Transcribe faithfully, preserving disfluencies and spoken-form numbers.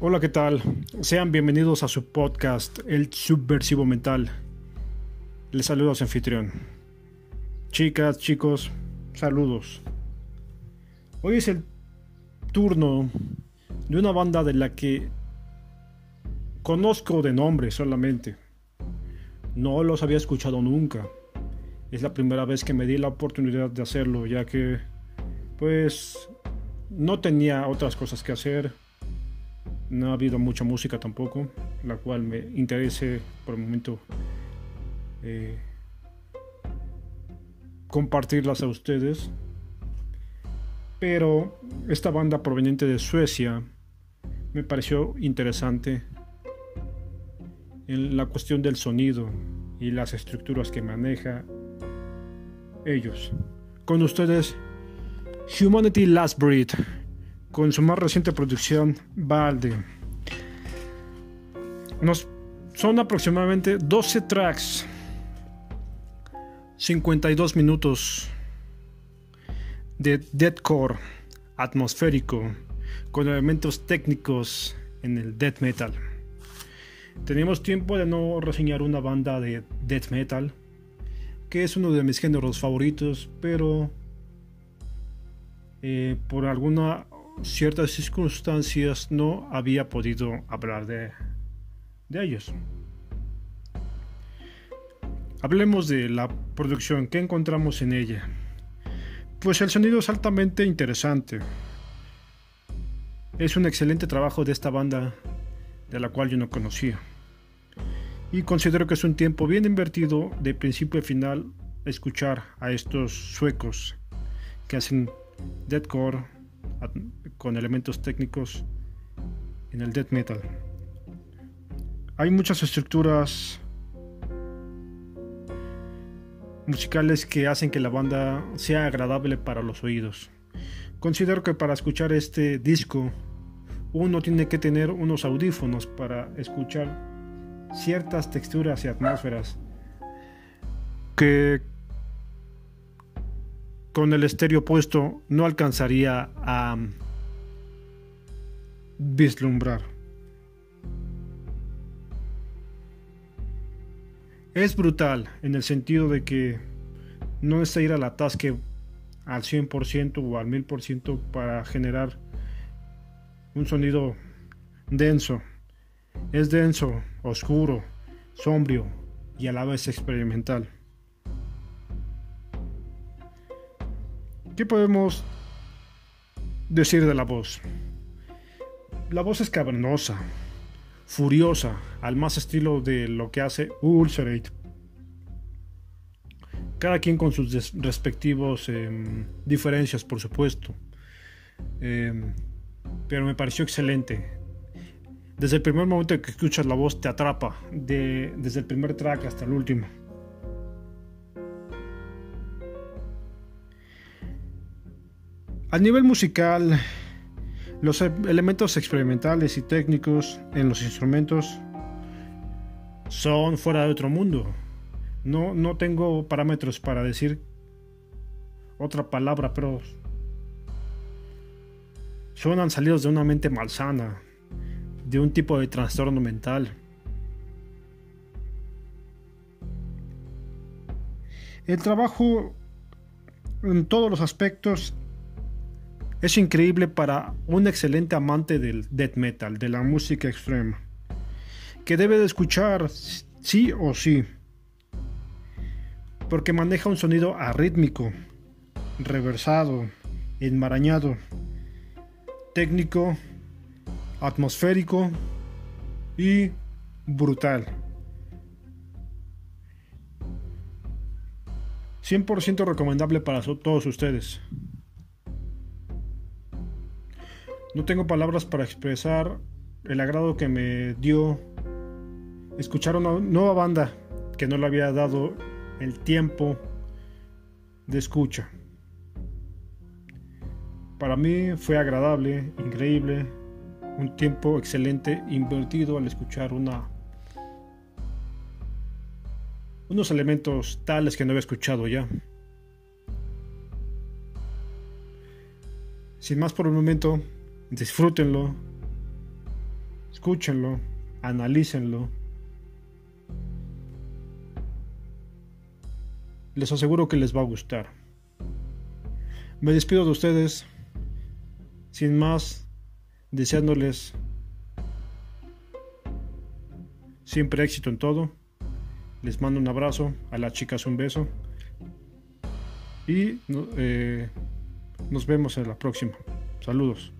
Hola, ¿qué tal? Sean bienvenidos a su podcast, El Subversivo Mental. Les saludo a su anfitrión. Chicas, chicos, saludos. Hoy es el turno de una banda de la que conozco de nombre solamente. No los había escuchado nunca. Es la primera vez que me di la oportunidad de hacerlo, ya que, pues, no tenía otras cosas que hacer. No ha habido mucha música tampoco, la cual me interese por el momento eh, compartirlas a ustedes. Pero esta banda proveniente de Suecia me pareció interesante en la cuestión del sonido y las estructuras que maneja ellos. Con ustedes, Humanity's Last Breath, con su más reciente producción, Välde. Nos son aproximadamente doce tracks, cincuenta y dos minutos de deathcore atmosférico con elementos técnicos en el death metal. Tenemos tiempo de no reseñar una banda de death metal, que es uno de mis géneros favoritos, pero eh, por alguna ciertas circunstancias no había podido hablar de, de ellos. Hablemos de la producción. ¿Qué encontramos en ella? Pues el sonido es altamente interesante. Es un excelente trabajo de esta banda, de la cual yo no conocía, y considero que es un tiempo bien invertido de principio a final escuchar a estos suecos que hacen deathcore con elementos técnicos en el death metal. Hay muchas estructuras musicales que hacen que la banda sea agradable para los oídos. Considero que para escuchar este disco uno tiene que tener unos audífonos para escuchar ciertas texturas y atmósferas que con el estéreo puesto no alcanzaría a vislumbrar. Es brutal en el sentido de que no es ir al atasque al cien por ciento o al mil por ciento para generar un sonido denso. Es denso, oscuro, sombrío y a la vez experimental. ¿Qué podemos decir de la voz? La voz es cavernosa, furiosa, al más estilo de lo que hace Ulcerate. Cada quien con sus des- respectivos eh, diferencias, por supuesto. Eh, pero me pareció excelente. Desde el primer momento que escuchas la voz te atrapa, de, desde el primer track hasta el último. A nivel musical, los elementos experimentales y técnicos en los instrumentos son fuera de otro mundo. No, no tengo parámetros para decir otra palabra, pero suenan salidos de una mente malsana, de un tipo de trastorno mental. El trabajo en todos los aspectos es increíble para un excelente amante del death metal, de la música extrema, que debe de escuchar sí o sí, porque maneja un sonido arrítmico, reversado, enmarañado, técnico, atmosférico y brutal. cien por ciento recomendable para so- todos ustedes. No tengo palabras para expresar el agrado que me dio escuchar una nueva banda que no le había dado el tiempo de escucha. Para mí fue agradable, increíble. Un tiempo excelente invertido al escuchar una, unos elementos tales que no había escuchado ya. Sin más por el momento, disfrútenlo Escúchenlo, analícenlo. Les aseguro que les va a gustar. Me despido de ustedes, sin más, deseándoles siempre éxito en todo. Les mando un abrazo, a las chicas un beso y eh, nos vemos en la próxima. Saludos.